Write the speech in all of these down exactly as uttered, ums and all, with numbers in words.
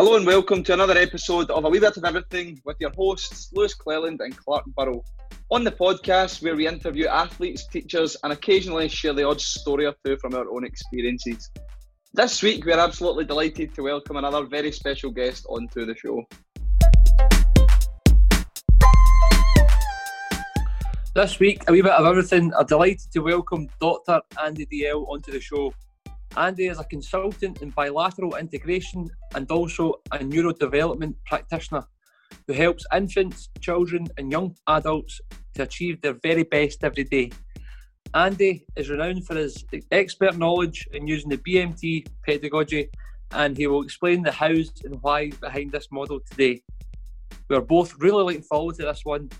Hello and welcome to another episode of A Wee Bit of Everything with your hosts Lewis Cleland and Clark Burrell. On the podcast where we interview athletes, teachers and occasionally share the odd story or two from our own experiences. This week we are absolutely delighted to welcome another very special guest onto the show. This week, A Wee Bit of Everything are delighted to welcome Dr Andy Dalziell onto the show. Andy is a consultant in bilateral integration and also a neurodevelopment practitioner who helps infants, children and young adults to achieve their very best every day. Andy is renowned for his expert knowledge in using the B M T pedagogy, and he will explain the hows and why behind this model today. We are both really looking forward to this one,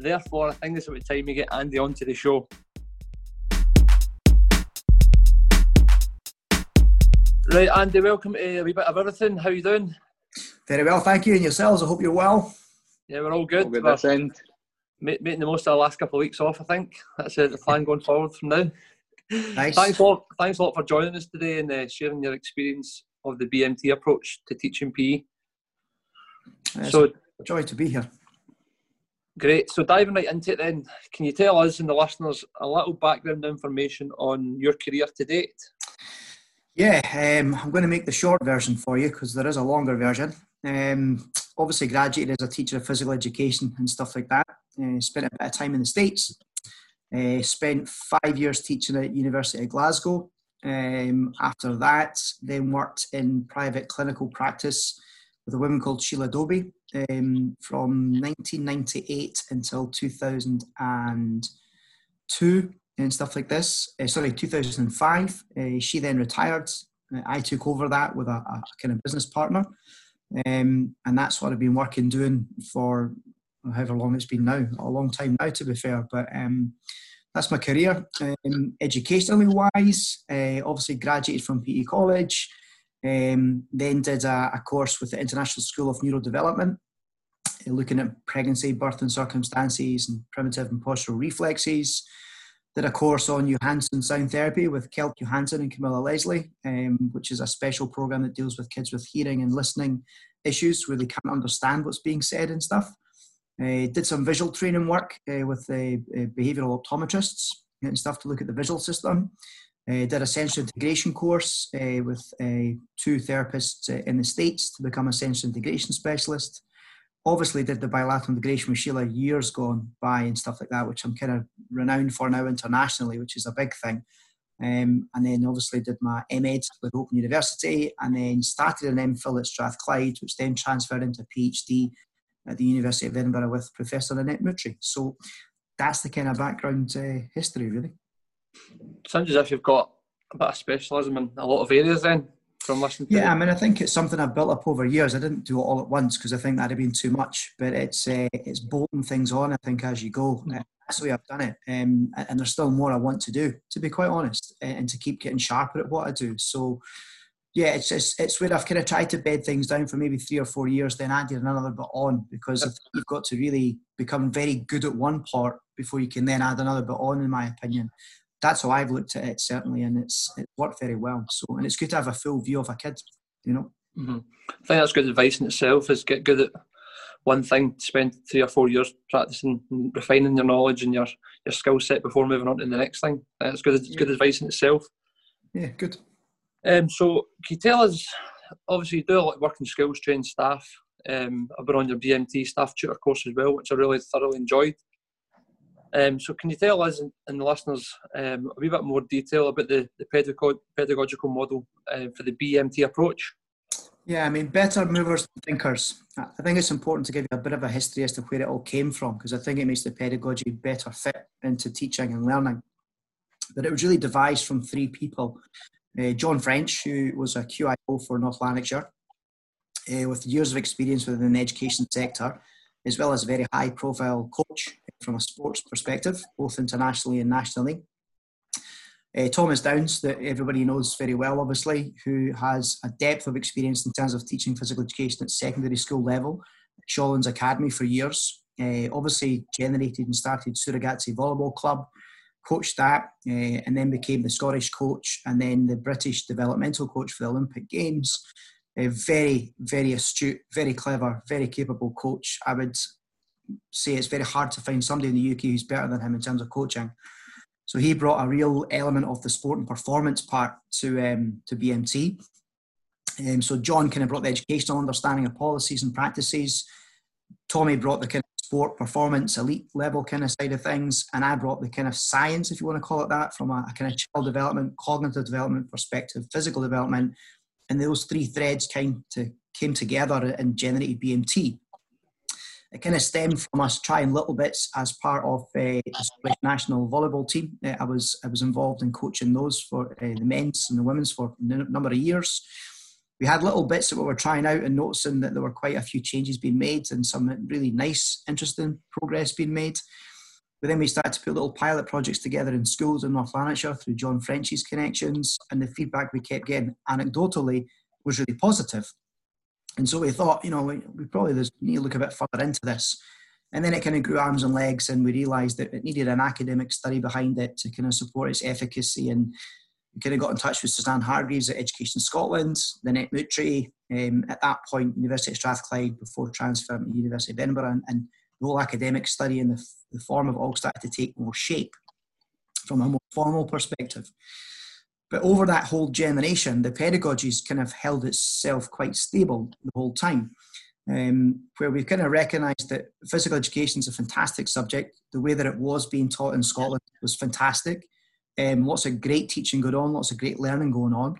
therefore I think it's about time we get Andy onto the show. Right, Andy, welcome to A Wee Bit of Everything. How are you doing? Very well, thank you. And yourselves, I hope you're well. Yeah, we're all good. All good this end. Making the most of the last couple of weeks off, I think. That's uh, the plan going forward from now. Nice. Thanks a lot, thanks a lot for joining us today and uh, sharing your experience of the B M T approach to teaching P E. It's so, a joy to be here. Great. So diving right into it then, can you tell us and the listeners a little background information on your career to date? Yeah, um, I'm going to make the short version for you because there is a longer version. Um, obviously graduated as a teacher of physical education and stuff like that. Uh, spent a bit of time in the States. Uh, spent five years teaching at University of Glasgow. Um, after that, then worked in private clinical practice with a woman called Sheila Dobie um, from nineteen ninety-eight until two thousand two. And stuff like this. Uh, sorry, two thousand five. Uh, she then retired. Uh, I took over that with a, a kind of business partner, um, and that's what I've been working doing for however long it's been now. A long time now, to be fair. But um, that's my career. Um, educationally wise, uh, obviously graduated from P E College, um, then did a, a course with the International School of Neurodevelopment, uh, looking at pregnancy, birth, and circumstances, and primitive and postural reflexes. Did a course on Johansson sound therapy with Kjeld Johansson and Camilla Leslie, um, which is a special program that deals with kids with hearing and listening issues where they can't understand what's being said and stuff. Uh, did some visual training work uh, with the uh, behavioural optometrists and stuff to look at the visual system. Uh, did a sensory integration course uh, with uh, two therapists uh, in the States to become a sensory integration specialist. Obviously did the bilateral integration with Sheila years gone by and stuff like that, which I'm kind of renowned for now internationally, which is a big thing. Um, and then obviously did my M Ed with Open University and then started an MPhil at Strathclyde, which then transferred into PhD at the University of Edinburgh with Professor Annette Mutrie. So that's the kind of background uh, history, really. Sounds as if you've got a bit of specialism in a lot of areas then. From listening to yeah, it. I mean, I think it's something I've built up over years. I didn't do it all at once because I think that'd have been too much. But it's uh, it's bolting things on, I think, as you go. Uh, that's the way I've done it. Um, and there's still more I want to do, to be quite honest, and to keep getting sharper at what I do. So, yeah, it's it's, it's where I've kind of tried to bed things down for maybe three or four years, then added another bit on, because I think you've got to really become very good at one part before you can then add another bit on, in my opinion. That's how I've looked at it, certainly, and it's it worked very well. So, and it's good to have a full view of a kid, you know. Mm-hmm. I think that's good advice in itself, is get good at one thing, spend three or four years practising and refining your knowledge and your, your skill set before moving on to the next thing. That's good yeah. good advice in itself. Yeah, good. Um, so, can you tell us, obviously you do a lot of work in schools, trained staff. Um, I've been on your B M T staff tutor course as well, which I really thoroughly enjoyed. Um, so can you tell us and the listeners um, a wee bit more detail about the, the pedago- pedagogical model uh, for the B M T approach? Yeah, I mean, better movers than thinkers. I think it's important to give you a bit of a history as to where it all came from, because I think it makes the pedagogy better fit into teaching and learning. But it was really devised from three people. Uh, John French, who was a Q I O for North Lanarkshire, uh, with years of experience within the education sector, as well as a very high-profile coach from a sports perspective, both internationally and nationally. Uh, Thomas Downs, that everybody knows very well, obviously, who has a depth of experience in terms of teaching physical education at secondary school level, Shawlands Academy for years, uh, obviously generated and started Suragatse Volleyball Club, coached that, uh, and then became the Scottish coach and then the British developmental coach for the Olympic Games, a very, very astute, very clever, very capable coach. I would say it's very hard to find somebody in the U K who's better than him in terms of coaching. So he brought a real element of the sport and performance part to, um, to B M T. Um, so John kind of brought the educational understanding of policies and practices. Tommy brought the kind of sport performance, elite level kind of side of things. And I brought the kind of science, if you want to call it that, from a, a kind of child development, cognitive development perspective, physical development. And those three threads came, to, came together and generated B M T. It kind of stemmed from us trying little bits as part of uh, the national volleyball team. Uh, I was I was involved in coaching those for uh, the men's and the women's for a n- number of years. We had little bits that we were trying out and noticing that there were quite a few changes being made and some really nice, interesting progress being made. But then we started to put little pilot projects together in schools in North Lanarkshire through John French's connections, and the feedback we kept getting anecdotally was really positive. And so we thought, you know, we, we probably need to look a bit further into this. And then it kind of grew arms and legs, and we realised that it needed an academic study behind it to kind of support its efficacy. And we kind of got in touch with Suzanne Hargreaves at Education Scotland, then Annette Mutrie, um, at that point, University of Strathclyde, before transferring to University of Edinburgh. And, and the whole academic study and the, the form of it all started to take more shape from a more formal perspective. But over that whole generation, the pedagogy's kind of held itself quite stable the whole time, um, where we've kind of recognised that physical education is a fantastic subject. The way that it was being taught in Scotland was fantastic. Um, lots of great teaching going on, lots of great learning going on.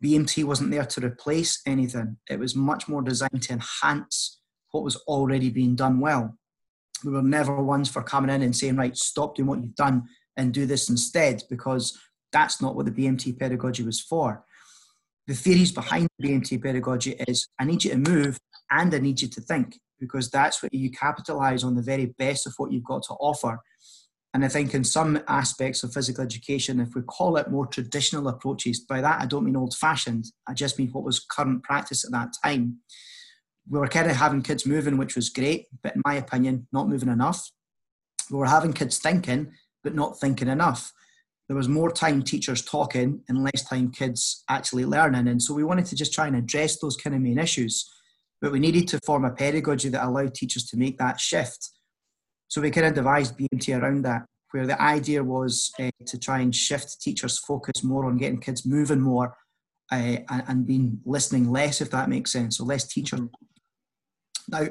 B M T wasn't there to replace anything. It was much more designed to enhance what was already being done well. We were never ones for coming in and saying, right, stop doing what you've done and do this instead, because that's not what the B M T pedagogy was for. The theories behind the B M T pedagogy is, I need you to move and I need you to think, because that's where you capitalise on the very best of what you've got to offer. And I think in some aspects of physical education, if we call it more traditional approaches, by that I don't mean old-fashioned, I just mean what was current practice at that time. We were kind of having kids moving, which was great, but in my opinion, not moving enough. We were having kids thinking, but not thinking enough. There was more time teachers talking and less time kids actually learning. And so we wanted to just try and address those kind of main issues. But we needed to form a pedagogy that allowed teachers to make that shift. So we kind of devised B M T around that, where the idea was uh, to try and shift teachers' focus more on getting kids moving more uh, and, and being listening less, if that makes sense, so less teacher. Now,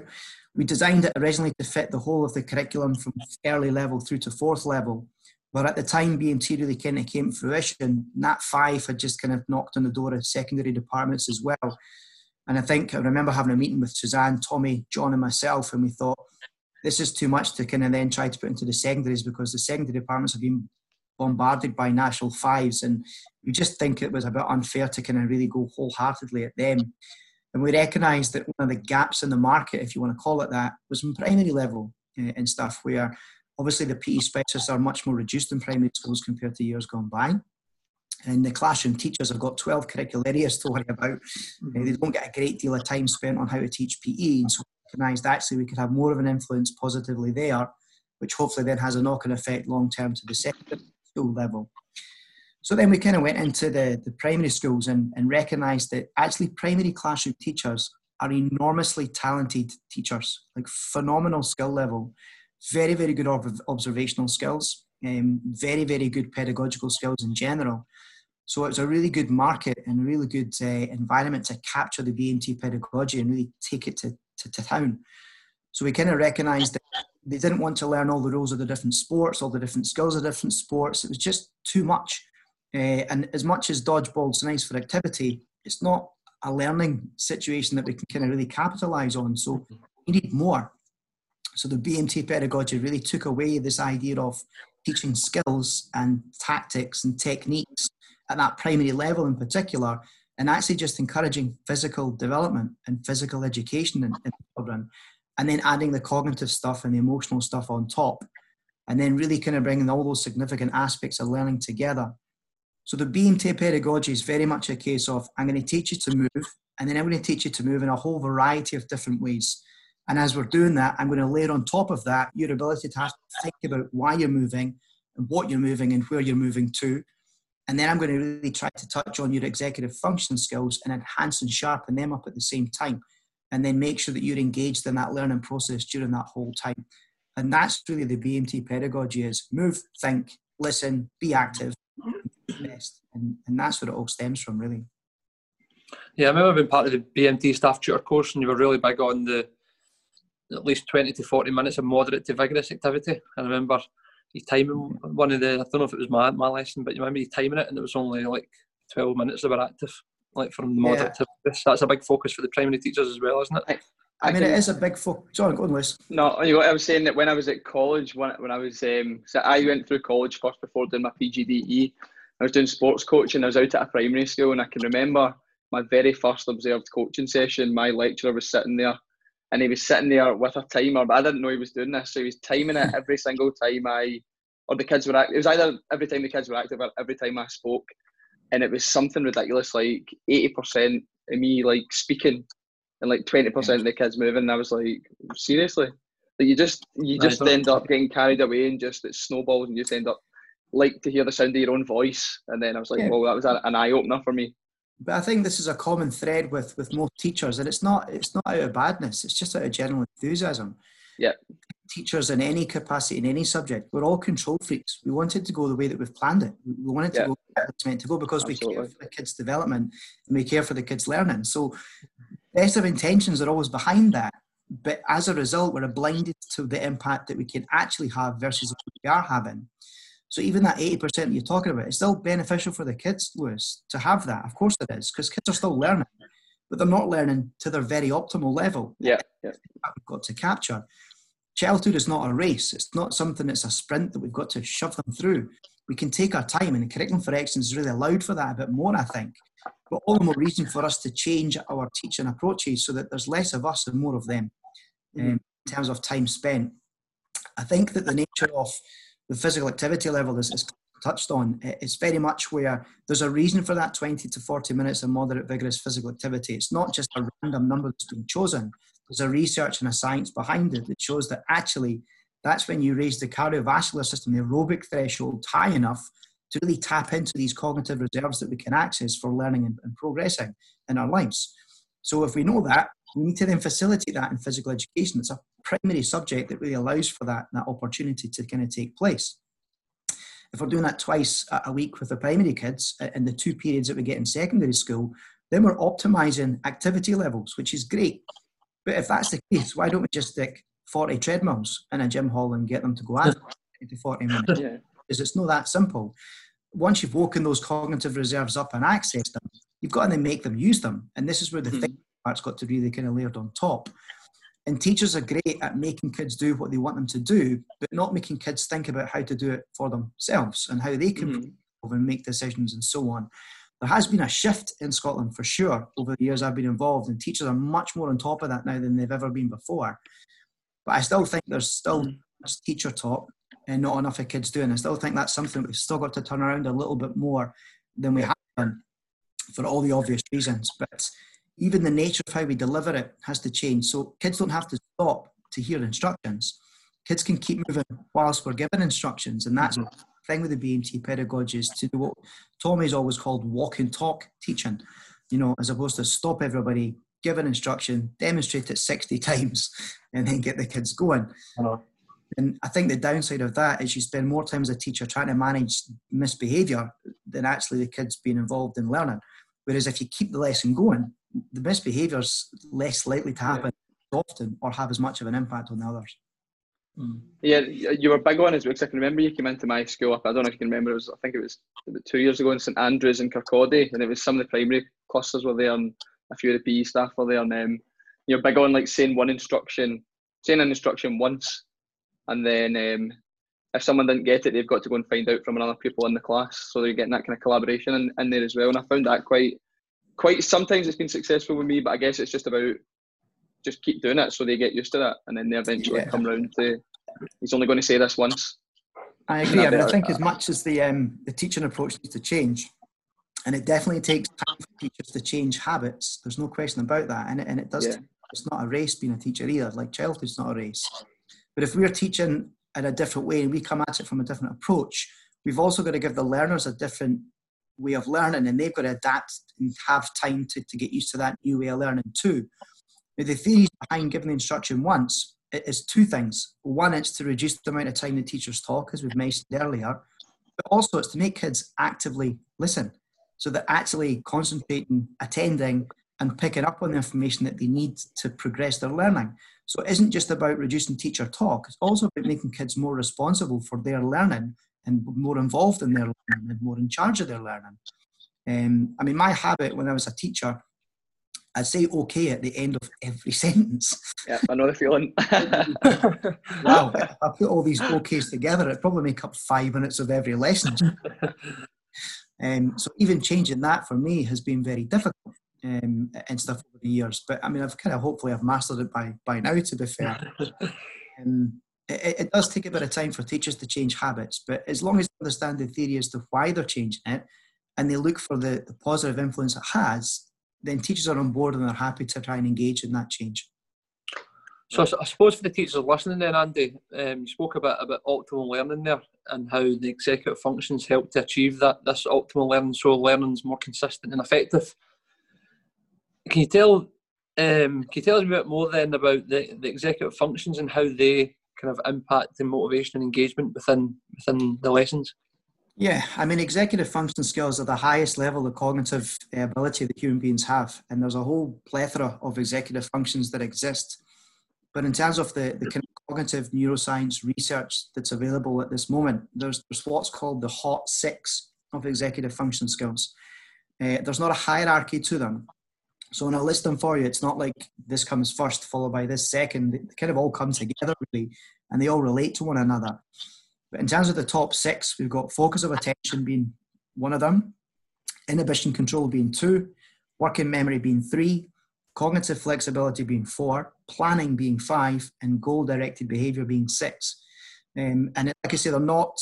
we designed it originally to fit the whole of the curriculum from early level through to fourth level. But at the time, B M T really kind of came to fruition. Nat five had just kind of knocked on the door of secondary departments as well. And I think I remember having a meeting with Suzanne, Tommy, John and myself, and we thought, this is too much to kind of then try to put into the secondaries, because the secondary departments have been bombarded by national fives. And we just think it was a bit unfair to kind of really go wholeheartedly at them. And we recognised that one of the gaps in the market, if you want to call it that, was in primary level and stuff, where obviously the P E specialists are much more reduced in primary schools compared to years gone by. And the classroom teachers have got twelve curricular areas to worry about. Mm-hmm. They don't get a great deal of time spent on how to teach P E. And so we recognised actually we could have more of an influence positively there, which hopefully then has a knock-on effect long-term to the secondary school level. So then we kind of went into the, the primary schools and, and recognised that actually primary classroom teachers are enormously talented teachers, like phenomenal skill level. Very, very good ob- observational skills, um, very, very good pedagogical skills in general. So it's a really good market and a really good uh, environment to capture the B M T pedagogy and really take it to, to, to town. So we kind of recognised that they didn't want to learn all the rules of the different sports, all the different skills of different sports. It was just too much. Uh, and as much as dodgeball's nice for activity, it's not a learning situation that we can kind of really capitalise on. So we need more. So the B M T pedagogy really took away this idea of teaching skills and tactics and techniques at that primary level in particular, and actually just encouraging physical development and physical education in, in children, and then adding the cognitive stuff and the emotional stuff on top, and then really kind of bringing all those significant aspects of learning together. So the B M T pedagogy is very much a case of, I'm going to teach you to move, and then I'm going to teach you to move in a whole variety of different ways. And as we're doing that, I'm going to layer on top of that your ability to have to think about why you're moving and what you're moving and where you're moving to. And then I'm going to really try to touch on your executive function skills and enhance and sharpen them up at the same time. And then make sure that you're engaged in that learning process during that whole time. And that's really the B M T pedagogy is move, think, listen, be active, invest. And, and that's where it all stems from, really. Yeah, I remember being part of the B M T staff tutor course, and you were really big on the at least twenty to forty minutes of moderate to vigorous activity. I remember you timing one of the, I don't know if it was my, my lesson, but you remember you timing it and it was only like twelve minutes that were active, like from the moderate yeah. to vigorous. That's a big focus for the primary teachers as well, isn't it? I, I mean, can, it is a big focus. John, go on, Lewis. No, you know, I was saying that when I was at college, when, when I was, um, so I went through college first before doing my P G D E. I was doing sports coaching. I was out at a primary school, and I can remember my very first observed coaching session, my lecturer was sitting there, and he was sitting there with a timer, but I didn't know he was doing this, so he was timing it every single time I, or the kids were active. It was either every time the kids were active or every time I spoke, and it was something ridiculous, like eighty percent of me like speaking, and like twenty percent of the kids moving, and I was like, seriously? Like, you just, you just end up getting carried away, and just it snowballs, and you just end up like to hear the sound of your own voice, and then I was like, yeah. well, that was an eye-opener for me. But I think this is a common thread with, with most teachers, and it's not it's not out of badness, it's just out of general enthusiasm. Yeah. Teachers in any capacity, in any subject, we're all control freaks. We wanted to go the way that we've planned it. We wanted to yeah. go where it's meant to go because Absolutely. we care for the kids' development and we care for the kids' learning. So best of intentions are always behind that. But as a result, we're blinded to the impact that we can actually have versus what we are having. So even that eighty percent you're talking about, it's still beneficial for the kids, Lewis, to have that. Of course it is, because kids are still learning, but they're not learning to their very optimal level. Yeah, yeah. We've got to capture. Childhood is not a race. It's not something that's a sprint that we've got to shove them through. We can take our time, and the Curriculum for Excellence has really allowed for that a bit more, I think. But all the more reason for us to change our teaching approaches so that there's less of us and more of them mm-hmm. um, in terms of time spent. I think that the nature of the physical activity level is, is touched on. It's very much where there's a reason for that twenty to forty minutes of moderate vigorous physical activity. It's not just a random number that's been chosen. There's a research and a science behind it that shows that actually that's when you raise the cardiovascular system, the aerobic threshold high enough to really tap into these cognitive reserves that we can access for learning and, and progressing in our lives. So if we know that, we need to then facilitate that in physical education. It's a primary subject that really allows for that, that opportunity to kind of take place. If we're doing that twice a week with the primary kids and the two periods that we get in secondary school, then we're optimising activity levels, which is great. But if that's the case, why don't we just stick forty treadmills in a gym hall and get them to go out to forty minutes? Yeah. Because it's not that simple. Once you've woken those cognitive reserves up and accessed them, you've got to then make them use them. And this is where the mm-hmm. thing part's got to be really kind of layered on top. And teachers are great at making kids do what they want them to do, but not making kids think about how to do it for themselves and how they can mm-hmm. improve and make decisions and so on. There has been a shift in Scotland for sure over the years I've been involved, and teachers are much more on top of that now than they've ever been before. But I still think there's still mm-hmm. teacher talk and not enough of kids doing. I still think that's something we've still got to turn around a little bit more than we have done for all the obvious reasons. But even the nature of how we deliver it has to change. So kids don't have to stop to hear instructions. Kids can keep moving whilst we're giving instructions. And that's mm-hmm. the thing with the B M T pedagogy is to do what Tommy's always called walk and talk teaching, you know, as opposed to stop everybody, give an instruction, demonstrate it sixty times, and then get the kids going. Mm-hmm. And I think the downside of that is you spend more time as a teacher trying to manage misbehaviour than actually the kids being involved in learning. Whereas if you keep the lesson going, the misbehaviour is less likely to happen yeah. often or have as much of an impact on the others. Mm. Yeah, you were big on as well, because I can remember you came into my school, I don't know if you can remember, it was, I think it was two years ago in St Andrews in Kirkcaldy, and it was some of the primary clusters were there and a few of the P E staff were there, and um, you're big on like saying one instruction, saying an instruction once. And then um, if someone didn't get it, they've got to go and find out from another pupil in the class. So they're getting that kind of collaboration in, in there as well. And I found that quite, quite sometimes it's been successful with me, but I guess it's just about just keep doing it so they get used to that. And then they eventually yeah. come round to, he's only going to say this once. I agree. I mean, I think as much as the, um, the teaching approach needs to change, and it definitely takes time for teachers to change habits. There's no question about that. And it, and it does, yeah. t- it's not a race being a teacher either. Like childhood's not a race. But if we're teaching in a different way and we come at it from a different approach, we've also got to give the learners a different way of learning, and they've got to adapt and have time to, to get used to that new way of learning too. Now, the theory behind giving the instruction once is two things. One, it's to reduce the amount of time the teachers talk, as we've mentioned earlier, but also it's to make kids actively listen, so they're actually concentrating, attending, and picking up on the information that they need to progress their learning. So it isn't just about reducing teacher talk, it's also about making kids more responsible for their learning and more involved in their learning and more in charge of their learning. Um, I mean, my habit when I was a teacher, I'd say okay at the end of every sentence. Yeah, I know the feeling. Wow, if I put all these okays together, it'd probably make up five minutes of every lesson. Um, so even changing that for me has been very difficult. Um, and stuff over the years, but I mean, I've kind of hopefully I've mastered it by by now, to be fair. um, it, it does take a bit of time for teachers to change habits, but as long as they understand the theory as to why they're changing it, and they look for the, the positive influence it has, then teachers are on board and they're happy to try and engage in that change. So I suppose for the teachers listening then, Andy, um, you spoke a bit about optimal learning there and how the executive functions help to achieve that, this optimal learning, so learning's more consistent and effective. Can you tell, um, can you tell us a bit more then about the, the executive functions and how they kind of impact the motivation and engagement within within the lessons? Yeah, I mean, executive function skills are the highest level of cognitive ability that human beings have, and there's a whole plethora of executive functions that exist. But in terms of the, the kind of cognitive neuroscience research that's available at this moment, there's, there's what's called the hot six of executive function skills. Uh, there's not a hierarchy to them. So when I list them for you, it's not like this comes first, followed by this second. They kind of all come together, really, and they all relate to one another. But in terms of the top six, we've got focus of attention being one of them, inhibition control being two, working memory being three, cognitive flexibility being four, planning being five, and goal-directed behaviour being six. Um, and like I say, they're not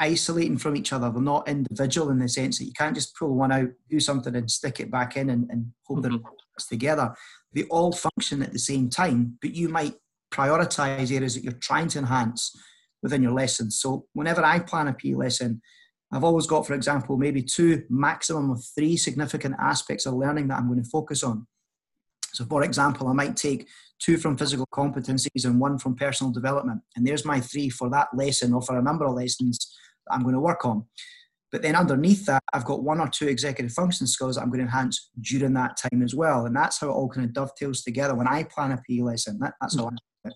isolating from each other. They're not individual in the sense that you can't just pull one out, do something and stick it back in and, and hold mm-hmm. it together. They all function at the same time, but you might prioritise areas that you're trying to enhance within your lessons. So whenever I plan a P E lesson, I've always got, for example, maybe two, maximum of three significant aspects of learning that I'm going to focus on. So for example, I might take two from physical competencies and one from personal development. And there's my three for that lesson or for a number of lessons that I'm going to work on. But then underneath that, I've got one or two executive function skills that I'm going to enhance during that time as well. And that's how it all kind of dovetails together when I plan a P E lesson. That, that's how I do it.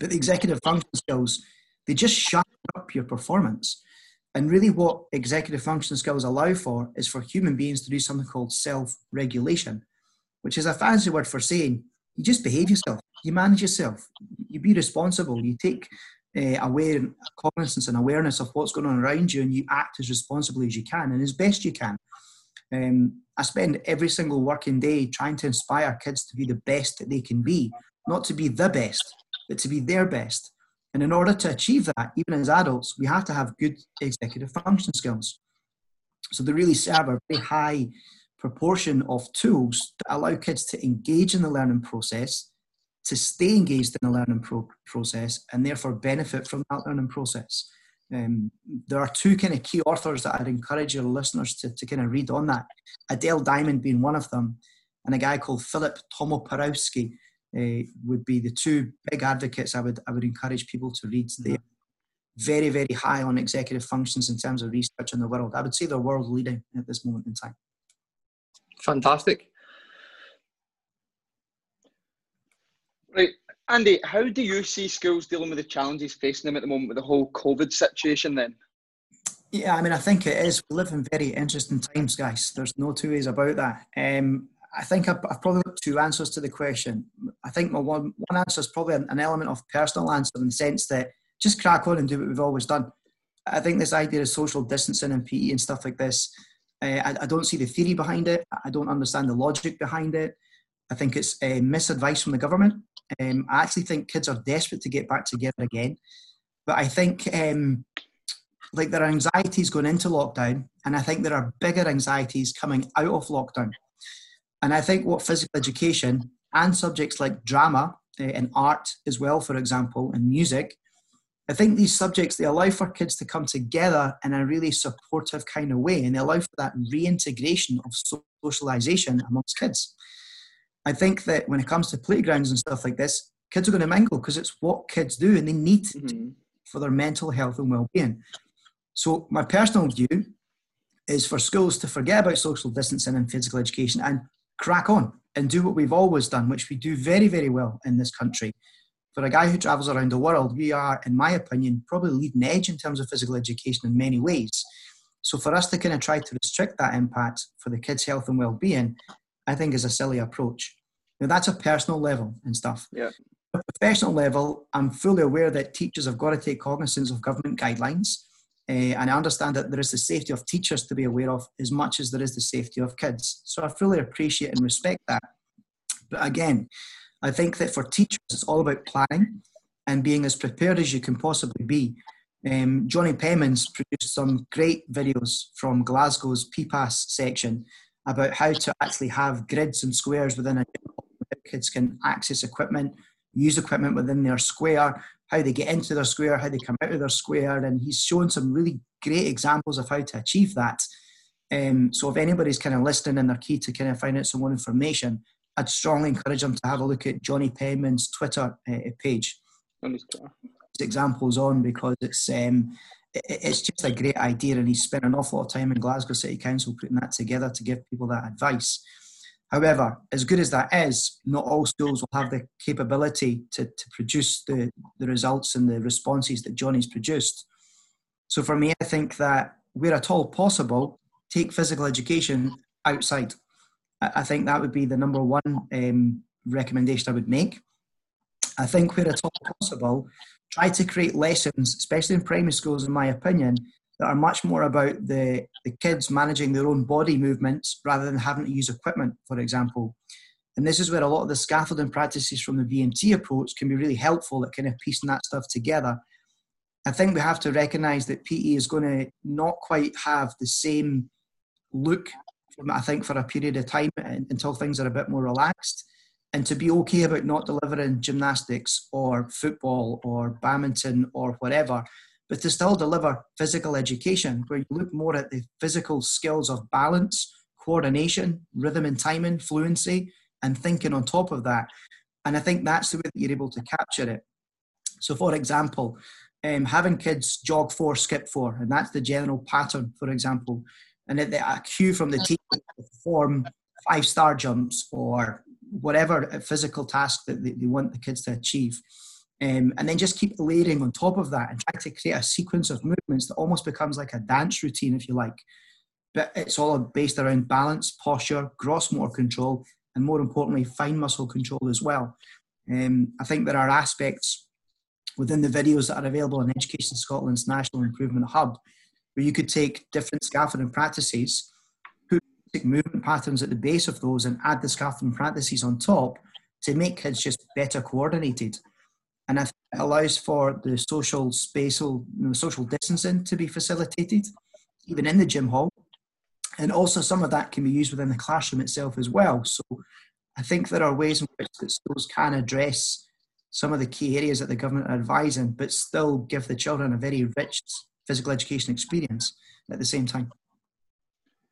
But the executive function skills, they just sharpen up your performance. And really what executive function skills allow for is for human beings to do something called self-regulation, which is a fancy word for saying, you just behave yourself, you manage yourself, you be responsible, you take uh, aware, cognizance and awareness of what's going on around you, and you act as responsibly as you can and as best you can. Um, I spend every single working day trying to inspire kids to be the best that they can be, not to be the best, but to be their best. And in order to achieve that, even as adults, we have to have good executive function skills. So they really serve a very high proportion of tools that allow kids to engage in the learning process, to stay engaged in the learning pro- process, and therefore benefit from that learning process. Um, there are two kind of key authors that I'd encourage your listeners to, to kind of read on that, Adele Diamond being one of them, and a guy called Philip Tomoparowski uh, would be the two big advocates I would I would encourage people to read. They're very, very high on executive functions in terms of research in the world. I would say they're world leading at this moment in time. Fantastic. Right, Andy, how do you see schools dealing with the challenges facing them at the moment with the whole COVID situation then? Yeah, I mean, I think it is. We live in very interesting times, guys. There's no two ways about that. Um, I think I've, I've probably got two answers to the question. I think my one, one answer is probably an, an element of personal answer in the sense that just crack on and do what we've always done. I think this idea of social distancing and P E and stuff like this, Uh, I, I don't see the theory behind it. I don't understand the logic behind it. I think it's uh, misadvice from the government. Um, I actually think kids are desperate to get back together again. But I think um, like there are anxieties going into lockdown, and I think there are bigger anxieties coming out of lockdown. And I think what physical education and subjects like drama uh, and art as well, for example, and music, I think these subjects, they allow for kids to come together in a really supportive kind of way, and they allow for that reintegration of socialisation amongst kids. I think that when it comes to playgrounds and stuff like this, kids are going to mingle because it's what kids do and they need mm-hmm. for their mental health and well-being. So my personal view is for schools to forget about social distancing and physical education and crack on and do what we've always done, which we do very, very well in this country. For a guy who travels around the world, we are, in my opinion, probably leading edge in terms of physical education in many ways. So for us to kind of try to restrict that impact for the kids' health and well-being, I think is a silly approach. Now, that's a personal level and stuff. Yeah. At a professional level, I'm fully aware that teachers have got to take cognizance of government guidelines. Uh, and I understand that there is the safety of teachers to be aware of as much as there is the safety of kids. So I fully appreciate and respect that. But again, I think that for teachers, it's all about planning and being as prepared as you can possibly be. Um, Johnny Pemans produced some great videos from Glasgow's P PAS section about how to actually have grids and squares within a gym. Kids can access equipment, use equipment within their square, how they get into their square, how they come out of their square, and he's shown some really great examples of how to achieve that. Um, so if anybody's kind of listening and they're keen to kind of find out some more information, I'd strongly encourage them to have a look at Johnny Pemman's Twitter uh, page. Examples on, because it's um, it, it's just a great idea, and he's spent an awful lot of time in Glasgow City Council putting that together to give people that advice. However, as good as that is, not all schools will have the capability to, to produce the, the results and the responses that Johnny's produced. So for me, I think that where at all possible, take physical education outside. I, I think that would be the number one um, recommendation I would make. I think where at all possible, try to create lessons, especially in primary schools, in my opinion, that are much more about the, the kids managing their own body movements rather than having to use equipment, for example. And this is where a lot of the scaffolding practices from the B M T approach can be really helpful at kind of piecing that stuff together. I think we have to recognise that P E is going to not quite have the same look, from, I think, for a period of time until things are a bit more relaxed. And to be okay about not delivering gymnastics or football or badminton or whatever, but to still deliver physical education where you look more at the physical skills of balance, coordination, rhythm and timing, fluency, and thinking on top of that. And I think that's the way that you're able to capture it. So for example, um, having kids jog four, skip four, and that's the general pattern, for example. And at the, a cue from the team to perform five-star jumps or whatever physical task that they, they want the kids to achieve. Um, and then just keep layering on top of that and try to create a sequence of movements that almost becomes like a dance routine, if you like. But it's all based around balance, posture, gross motor control, and more importantly, fine muscle control as well. Um, I think there are aspects within the videos that are available on Education Scotland's National Improvement Hub where you could take different scaffolding practices, put movement patterns at the base of those and add the scaffolding practices on top to make kids just better coordinated. And I think it allows for the social spatial, you know, social distancing to be facilitated, even in the gym hall. And also some of that can be used within the classroom itself as well. So I think there are ways in which that schools can address some of the key areas that the government are advising, but still give the children a very rich physical education experience at the same time.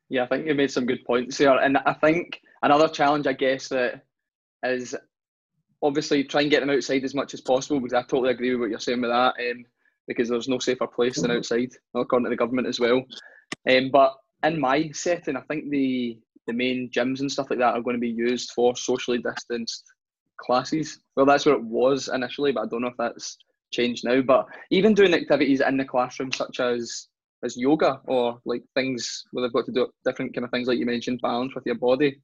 Yeah, I think you made some good points there. And I think another challenge, I guess, that is... obviously, try and get them outside as much as possible, because I totally agree with what you're saying with that, um, because there's no safer place than outside, according to the government as well. Um, but in my setting, I think the, the main gyms and stuff like that are going to be used for socially distanced classes. Well, that's where it was initially, but I don't know if that's changed now. But even doing activities in the classroom, such as, as yoga or like things where they've got to do different kind of things, like you mentioned, balance with your body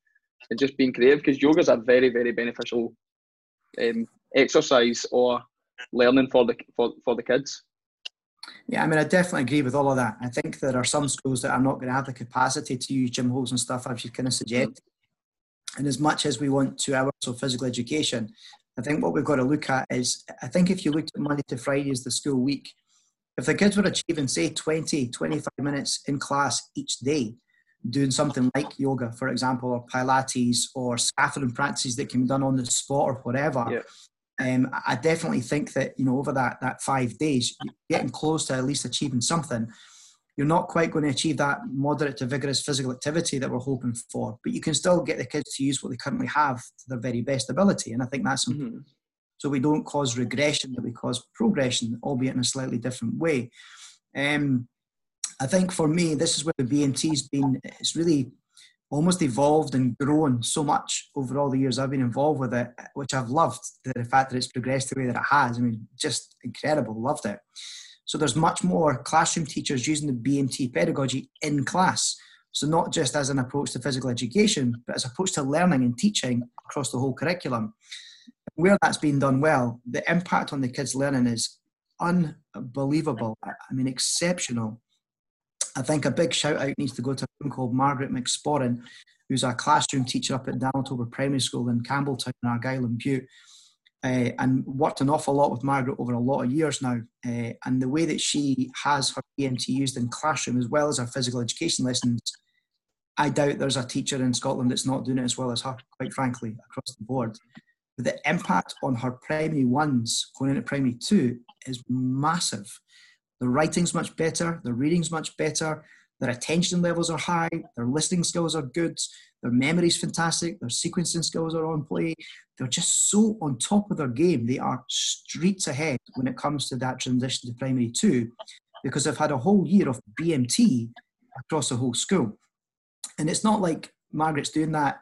and just being creative, because yoga is a very, very beneficial Um, exercise or learning for the for, for the kids. Yeah, I mean, I definitely agree with all of that. I think there are some schools that are not going to have the capacity to use gym halls and stuff, as you kind of suggest. And as much as we want two hours of physical education, I think what we've got to look at is, I think if you looked at Monday to Friday as the school week, if the kids were achieving, say, twenty, twenty-five minutes in class each day, doing something like yoga, for example, or Pilates, or scaffolding practices that can be done on the spot or whatever. Yeah. Um, I definitely think that, you know, over that, that five days, you're getting close to at least achieving something. You're not quite going to achieve that moderate to vigorous physical activity that we're hoping for, but you can still get the kids to use what they currently have to their very best ability. And I think that's mm-hmm. important. So we don't cause regression, but we cause progression, albeit in a slightly different way. Um, I think for me, this is where the B M T's been, it's really almost evolved and grown so much over all the years I've been involved with it, which I've loved, the fact that it's progressed the way that it has. I mean, just incredible, loved it. So there's much more classroom teachers using the B M T pedagogy in class. So not just as an approach to physical education, but as an approach to learning and teaching across the whole curriculum. Where that's been done well, the impact on the kids' learning is unbelievable. I mean, exceptional. I think a big shout out needs to go to a woman called Margaret McSporrin, who's a classroom teacher up at Dallantover Primary School in Campbelltown in Argyll and Bute, uh, and worked an awful lot with Margaret over a lot of years now. Uh, and the way that she has her B M T used in classroom as well as her physical education lessons, I doubt there's a teacher in Scotland that's not doing it as well as her, quite frankly, across the board. But the impact on her primary ones going into primary two is massive. The writing's much better, the reading's much better, their attention levels are high, their listening skills are good, their memory's fantastic, their sequencing skills are on play. They're just so on top of their game. They are streets ahead when it comes to that transition to primary two, because they've had a whole year of B M T across the whole school. And it's not like Margaret's doing that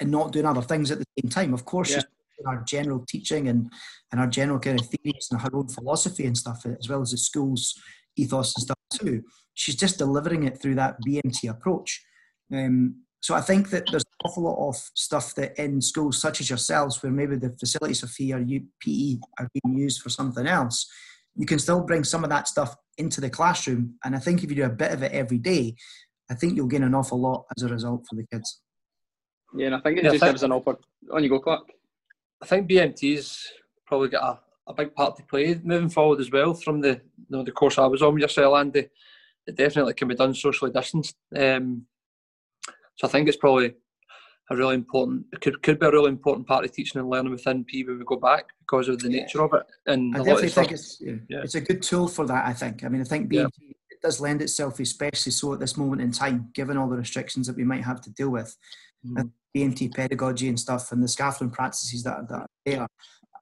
and not doing other things at the same time. Of course, yeah. she's our general teaching and, and our general kind of theories and her own philosophy and stuff, as well as the school's ethos and stuff too. She's just delivering it through that B M T approach. Um, so I think that there's an awful lot of stuff that in schools such as yourselves, where maybe the facilities of F E or P E are being used for something else, you can still bring some of that stuff into the classroom. And I think if you do a bit of it every day, I think you'll gain an awful lot as a result for the kids. Yeah, and I think it yeah, just think- gives an opportunity. On you go, Clark. I think B M T's probably got a, a big part to play moving forward as well. From the you know, the course I was on with yourself, Andy, it definitely can be done socially distanced. Um, so I think it's probably a really important, it could, could be a really important part of teaching and learning within P E when we go back, because of the yeah. nature of it. And I definitely think it's, yeah, yeah. it's a good tool for that, I think. I mean, I think B M T yeah. it does lend itself, especially so at this moment in time, given all the restrictions that we might have to deal with. Mm. B M T pedagogy and stuff and the scaffolding practices that are, that are there,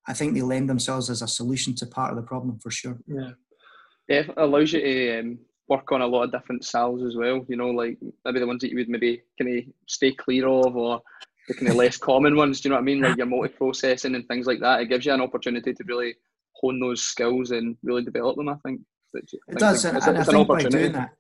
I think they lend themselves as a solution to part of the problem for sure. Yeah, it allows you to um, work on a lot of different styles as well, you know, like maybe the ones that you would maybe kind of stay clear of, or the kind of less common ones, do you know what I mean, like your multi-processing and things like that. It gives you an opportunity to really hone those skills and really develop them, I think. It I does, think, and, it's, and it's I think by doing that,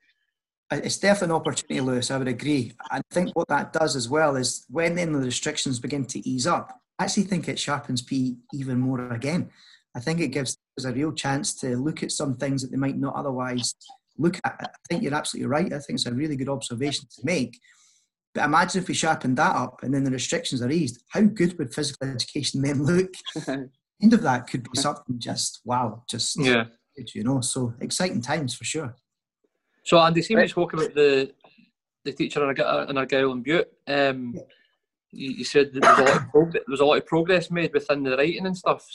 it's definitely an opportunity, Lewis, I would agree. I think what that does as well is when then the restrictions begin to ease up, I actually think it sharpens P E even more again. I think it gives us a real chance to look at some things that they might not otherwise look at. I think you're absolutely right. I think it's a really good observation to make. But imagine if we sharpened that up and then the restrictions are eased, how good would physical education then look? The end of that could be something just, wow, just, yeah. you know, so exciting times for sure. So Andy, see when you spoke about the the teacher in Argyll and Bute, um, you, you said that there was, a lot of prog- there was a lot of progress made within the writing and stuff.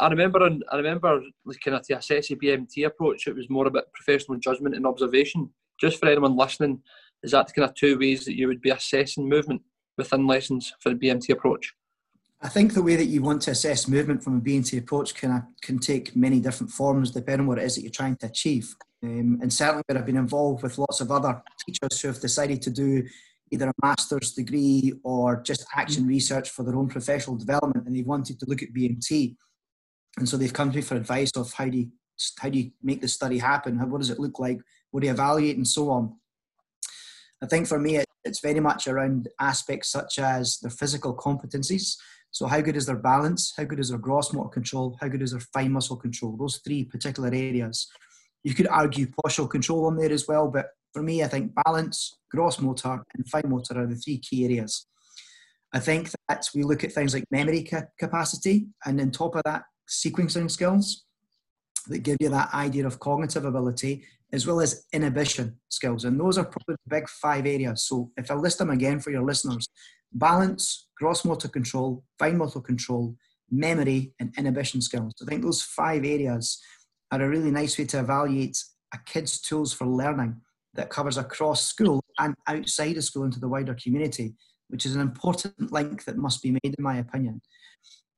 I remember, on, I remember kind of to assess the B M T approach, it was more about professional judgment and observation. Just for anyone listening, is that the kind of two ways that you would be assessing movement within lessons for the B M T approach? I think the way that you want to assess movement from a B M T approach can can take many different forms depending on what it is that you're trying to achieve. Um, and certainly where I've been involved with lots of other teachers who have decided to do either a master's degree or just action research for their own professional development, and they've wanted to look at B M T. And so they've come to me for advice of how do you, how do you make the study happen? How, what does it look like? What do you evaluate and so on? I think for me, it, it's very much around aspects such as their physical competencies. So how good is their balance? How good is their gross motor control? How good is their fine muscle control? Those three particular areas. You could argue postural control on there as well, but for me, I think balance, gross motor, and fine motor are the three key areas. I think that we look at things like memory ca- capacity, and on top of that, sequencing skills that give you that idea of cognitive ability, as well as inhibition skills. And those are probably the big five areas. So if I list them again for your listeners, balance, gross motor control, fine motor control, memory and inhibition skills. I think those five areas are a really nice way to evaluate a kid's tools for learning that covers across school and outside of school into the wider community, which is an important link that must be made, in my opinion.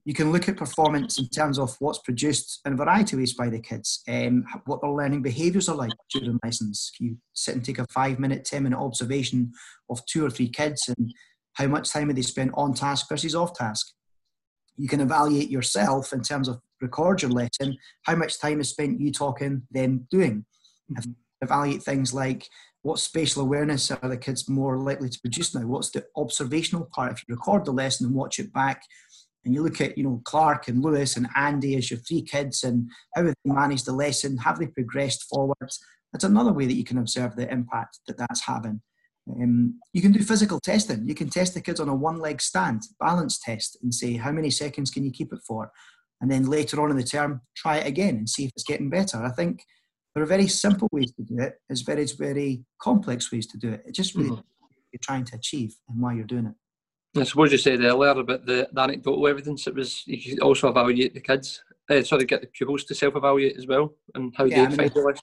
You can look at performance in terms of what's produced in a variety of ways by the kids, um, what their learning behaviours are like during lessons. You sit and take a five-minute, ten-minute observation of two or three kids and how much time have they spent on task versus off task. You can evaluate yourself in terms of record your lesson, how much time is spent you talking, them doing. Mm-hmm. Evaluate things like what spatial awareness are the kids more likely to produce now? What's the observational part? If you record the lesson and watch it back, and you look at, you know, Clark and Lewis and Andy as your three kids and how they manage the lesson, have they progressed forwards? That's another way that you can observe the impact that that's having. Um, you can do physical testing. You can test the kids on a one-leg stand, balance test, and say how many seconds can you keep it for? And then later on in the term, try it again and see if it's getting better. I think there are very simple ways to do it. There's very, very complex ways to do it. It just really depends on what you're trying to achieve and why you're doing it. I suppose you said earlier about the, the anecdotal evidence, it was you could also evaluate the kids, uh, sorry, get the pupils to self-evaluate as well and how yeah, they I mean, find the lesson.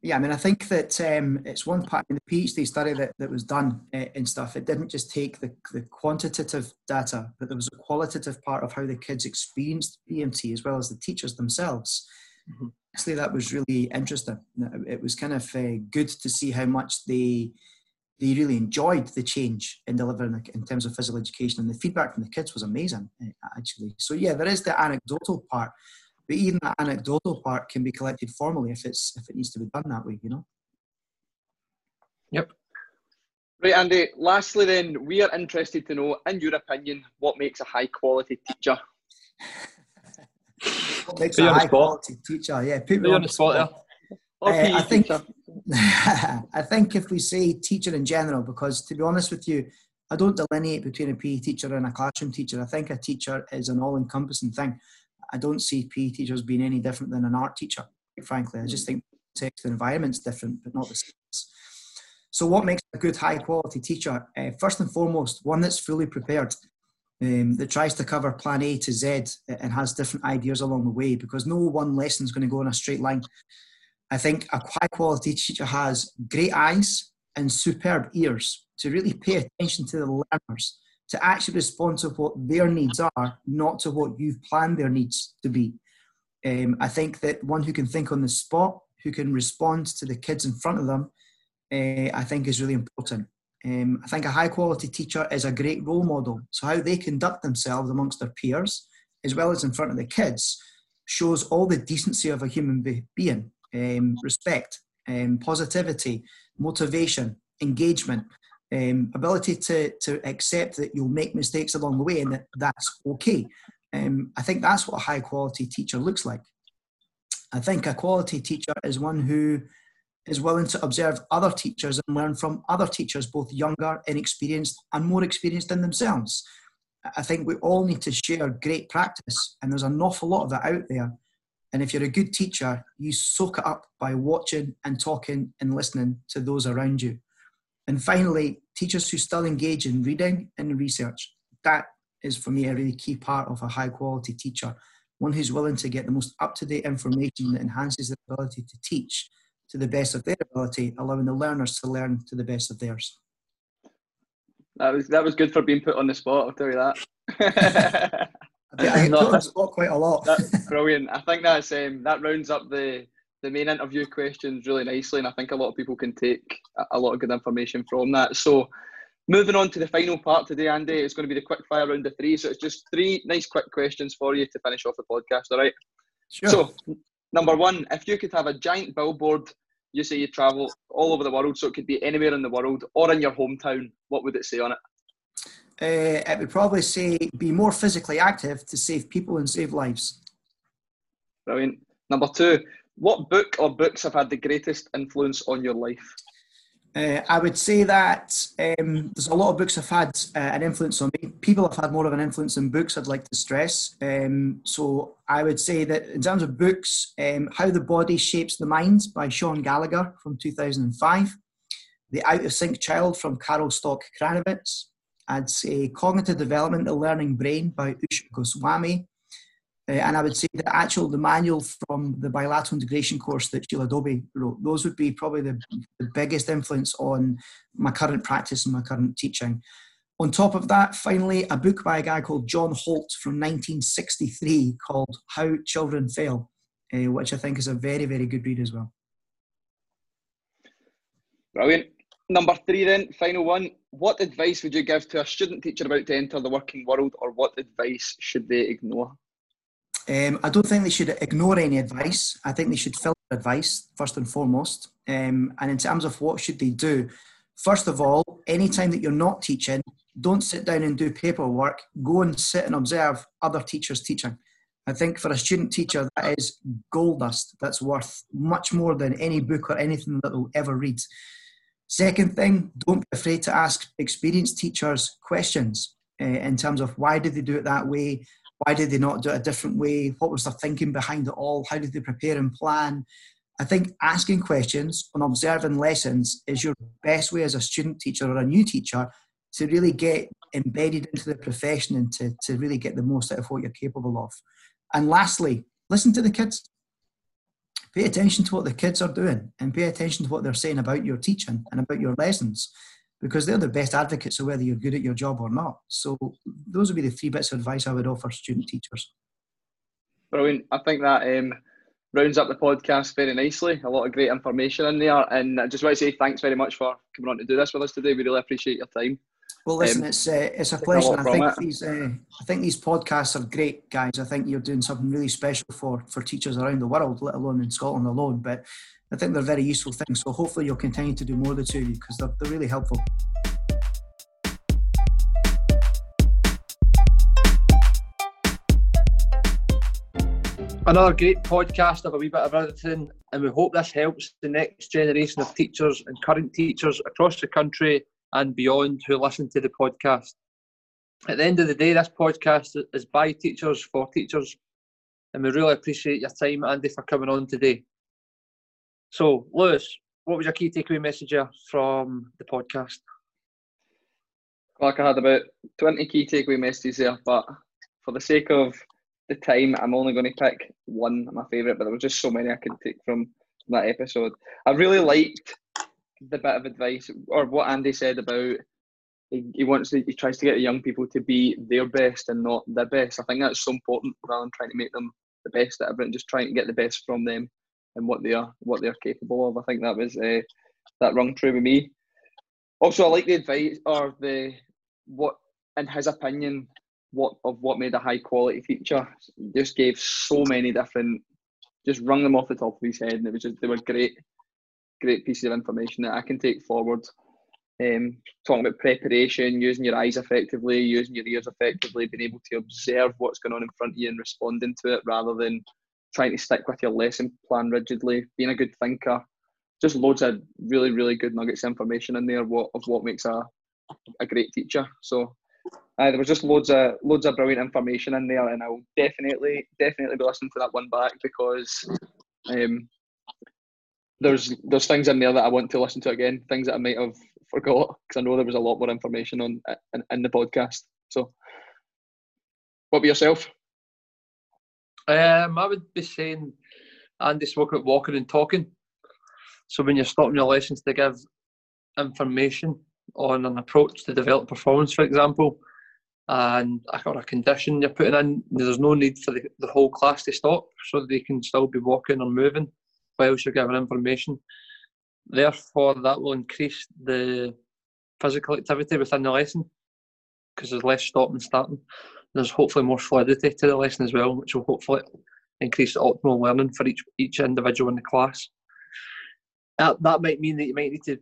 Yeah, I mean, I think that um, it's one part in the PhD study that, that was done uh, and stuff. It didn't just take the, the quantitative data, but there was a qualitative part of how the kids experienced B M T as well as the teachers themselves. Mm-hmm. Actually, that was really interesting. It was kind of uh, good to see how much they... they really enjoyed the change in delivering in terms of physical education, and the feedback from the kids was amazing, actually. So yeah, there is the anecdotal part, but even the anecdotal part can be collected formally if it's if it needs to be done that way, you know. Yep. Right, Andy. Lastly, then, we are interested to know, in your opinion, what makes a high-quality teacher. What makes a high-quality teacher? Yeah, put me on the spot there. Uh, I think I think if we say teacher in general, because to be honest with you, I don't delineate between a P E teacher and a classroom teacher. I think a teacher is an all-encompassing thing. I don't see P E teachers being any different than an art teacher, frankly. I just think the context and environment's different, but not the skills. So what makes a good high-quality teacher? Uh, first and foremost, one that's fully prepared, um, that tries to cover plan A to Z and has different ideas along the way, because no one lesson's going to go in a straight line. I think a high-quality teacher has great eyes and superb ears to really pay attention to the learners, to actually respond to what their needs are, not to what you've planned their needs to be. Um, I think that one who can think on the spot, who can respond to the kids in front of them, uh, I think is really important. Um, I think a high-quality teacher is a great role model. So how they conduct themselves amongst their peers, as well as in front of the kids, shows all the decency of a human be- being. Um, respect, um, positivity, motivation, engagement, um, ability to, to accept that you'll make mistakes along the way and that that's okay. Um, I think that's what a high quality teacher looks like. I think a quality teacher is one who is willing to observe other teachers and learn from other teachers, both younger, inexperienced and more experienced than themselves. I think we all need to share great practice, and there's an awful lot of it out there. And if you're a good teacher, you soak it up by watching and talking and listening to those around you. And finally, teachers who still engage in reading and research. That is, for me, a really key part of a high-quality teacher, one who's willing to get the most up-to-date information that enhances their ability to teach to the best of their ability, allowing the learners to learn to the best of theirs. That was that was good for being put on the spot, I'll tell you that. Yeah, I no, that's quite a lot. That's brilliant. I think that's um, that rounds up the, the main interview questions really nicely, and I think a lot of people can take a lot of good information from that. So moving on to the final part today, Andy, it's going to be the quick fire round of three. So it's just three nice quick questions for you to finish off the podcast, all right? Sure. So number one, if you could have a giant billboard, you say you travel all over the world, so it could be anywhere in the world or in your hometown, what would it say on it? Uh, it would probably say, be more physically active to save people and save lives. Brilliant. Number two, what book or books have had the greatest influence on your life? Uh, I would say that um, there's a lot of books have had uh, an influence on me. People have had more of an influence than books, I'd like to stress. Um, so I would say that in terms of books, um, How the Body Shapes the Mind by Sean Gallagher from two thousand five. The Out of Sync Child from Carol Stock Kranowitz. I'd say Cognitive Development, The Learning Brain by Usha Goswami. Uh, and I would say that actual the manual from the bilateral integration course that Sheila Dobie wrote, those would be probably the, the biggest influence on my current practice and my current teaching. On top of that, finally, a book by a guy called John Holt from nineteen sixty-three called How Children Fail, uh, which I think is a very, very good read as well. Brilliant. Number three then, final one. What advice would you give to a student teacher about to enter the working world, or what advice should they ignore? Um, I don't think they should ignore any advice. I think they should filter advice first and foremost. Um, and in terms of what should they do, first of all, any time that you're not teaching, don't sit down and do paperwork. Go and sit and observe other teachers teaching. I think for a student teacher, that is gold dust. That's worth much more than any book or anything that they'll ever read. Second thing, don't be afraid to ask experienced teachers questions uh, in terms of why did they do it that way? Why did they not do it a different way? What was their thinking behind it all? How did they prepare and plan? I think asking questions and observing lessons is your best way as a student teacher or a new teacher to really get embedded into the profession and to, to really get the most out of what you're capable of. And lastly, listen to the kids. Pay attention to what the kids are doing and pay attention to what they're saying about your teaching and about your lessons, because they're the best advocates of whether you're good at your job or not. So those would be the three bits of advice I would offer student teachers. Brilliant. I think that um, rounds up the podcast very nicely. A lot of great information in there. And I just want to say thanks very much for coming on to do this with us today. We really appreciate your time. Well, listen, um, it's, uh, it's a pleasure. I think, these, uh, I think these podcasts are great, guys. I think you're doing something really special for, for teachers around the world, let alone in Scotland alone. But I think they're very useful things. So hopefully you'll continue to do more of the two of you, because they're, they're really helpful. Another great podcast of a wee bit of everything, and we hope this helps the next generation of teachers and current teachers across the country and beyond who listen to the podcast. At the end of the day, this podcast is by teachers for teachers, and we really appreciate your time, Andy, for coming on today. So, Lewis, what was your key takeaway message from the podcast? Clark, I had about twenty key takeaway messages there, but for the sake of the time, I'm only going to pick one, my favourite, but there were just so many I could take from that episode. I really liked the bit of advice, or what Andy said about he, he wants to, he tries to get the young people to be their best and not their best. I think that's so important, rather than trying to make them the best at everything, just trying to get the best from them and what they are, what they're capable of. I think that was uh, that rung true with me. Also, I like the advice, or the what, in his opinion, what of what made a high quality teacher. Just gave so many different, just rung them off the top of his head, and it was just, they were great, great pieces of information that I can take forward. Um, talking about preparation, using your eyes effectively, using your ears effectively, being able to observe what's going on in front of you and responding to it rather than trying to stick with your lesson plan rigidly, being a good thinker. Just loads of really, really good nuggets of information in there what, of what makes a a great teacher. So uh, there was just loads of loads of brilliant information in there, and I'll definitely, definitely be listening to that one back, because um, there's there's things in there that I want to listen to again, things that I might have forgot, because I know there was a lot more information on in, in the podcast. So what about yourself? Um, I would be saying Andy spoke about walking and talking. So when you're starting your lessons to give information on an approach to develop performance, for example, and or a condition you're putting in, there's no need for the, the whole class to stop, so that they can still be walking or moving whilst you're giving information. Therefore, that will increase the physical activity within the lesson, because there's less stopping and starting. There's hopefully more fluidity to the lesson as well, which will hopefully increase the optimal learning for each each individual in the class. That, that might mean that you might need to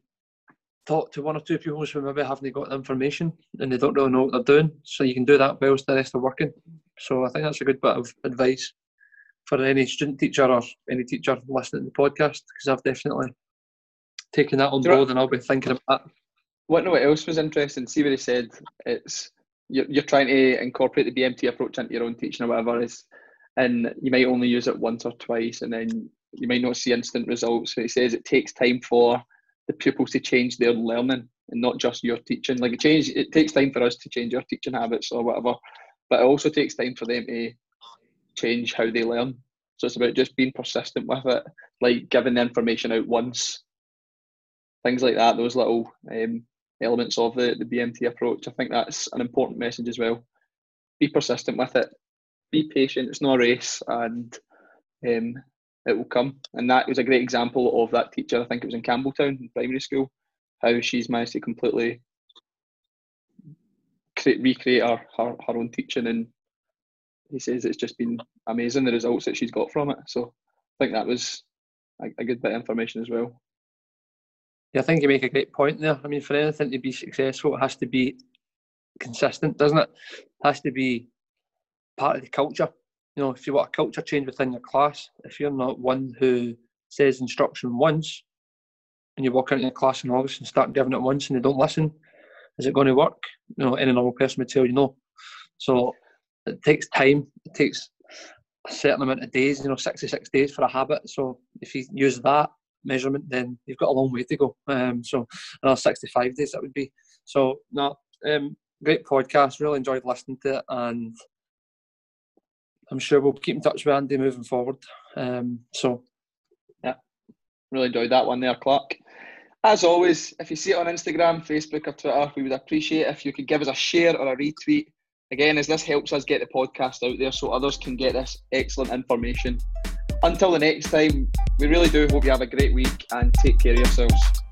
talk to one or two pupils who maybe haven't got the information and they don't really know what they're doing, so you can do that whilst the rest are working. So I think that's a good bit of advice for any student teacher or any teacher listening to the podcast, because I've definitely taken that on board and I'll be thinking about that. What, no, what else was interesting? See what he said, it's You're, you're trying to incorporate the B M T approach into your own teaching or whatever, is, and you might only use it once or twice, and then you might not see instant results. So it says it takes time for the pupils to change their learning and not just your teaching. Like it, change, it takes time for us to change our teaching habits or whatever, but it also takes time for them to change how they learn. So it's about just being persistent with it, like giving the information out once, things like that, those little um, elements of the, the B M T approach. I think that's an important message as well. Be persistent with it, be patient, it's not a race, and um, it will come. And that was a great example of that teacher, I think it was in Campbelltown in primary school, how she's managed to completely create, recreate her, her, her own teaching, and he says it's just been amazing, the results that she's got from it. So I think that was a, a good bit of information as well. Yeah, I think you make a great point there. I mean, for anything to be successful, it has to be consistent, doesn't it? It has to be part of the culture. You know, if you want a culture change within your class, if you're not one who says instruction once and you walk into the class in August and start giving it once and they don't listen, is it going to work? You know, any normal person would tell you no. So it takes time. It takes a certain amount of days, you know, sixty-six days for a habit. So if you use that measurement, then you've got a long way to go. Um, so another sixty-five days that would be. So no, um, great podcast. Really enjoyed listening to it, and I'm sure we'll keep in touch with Andy moving forward. Um, so yeah, really enjoyed that one there, Clark. As always, if you see it on Instagram, Facebook or Twitter, we would appreciate if you could give us a share or a retweet. Again, as this helps us get the podcast out there so others can get this excellent information. Until the next time, we really do hope you have a great week and take care of yourselves.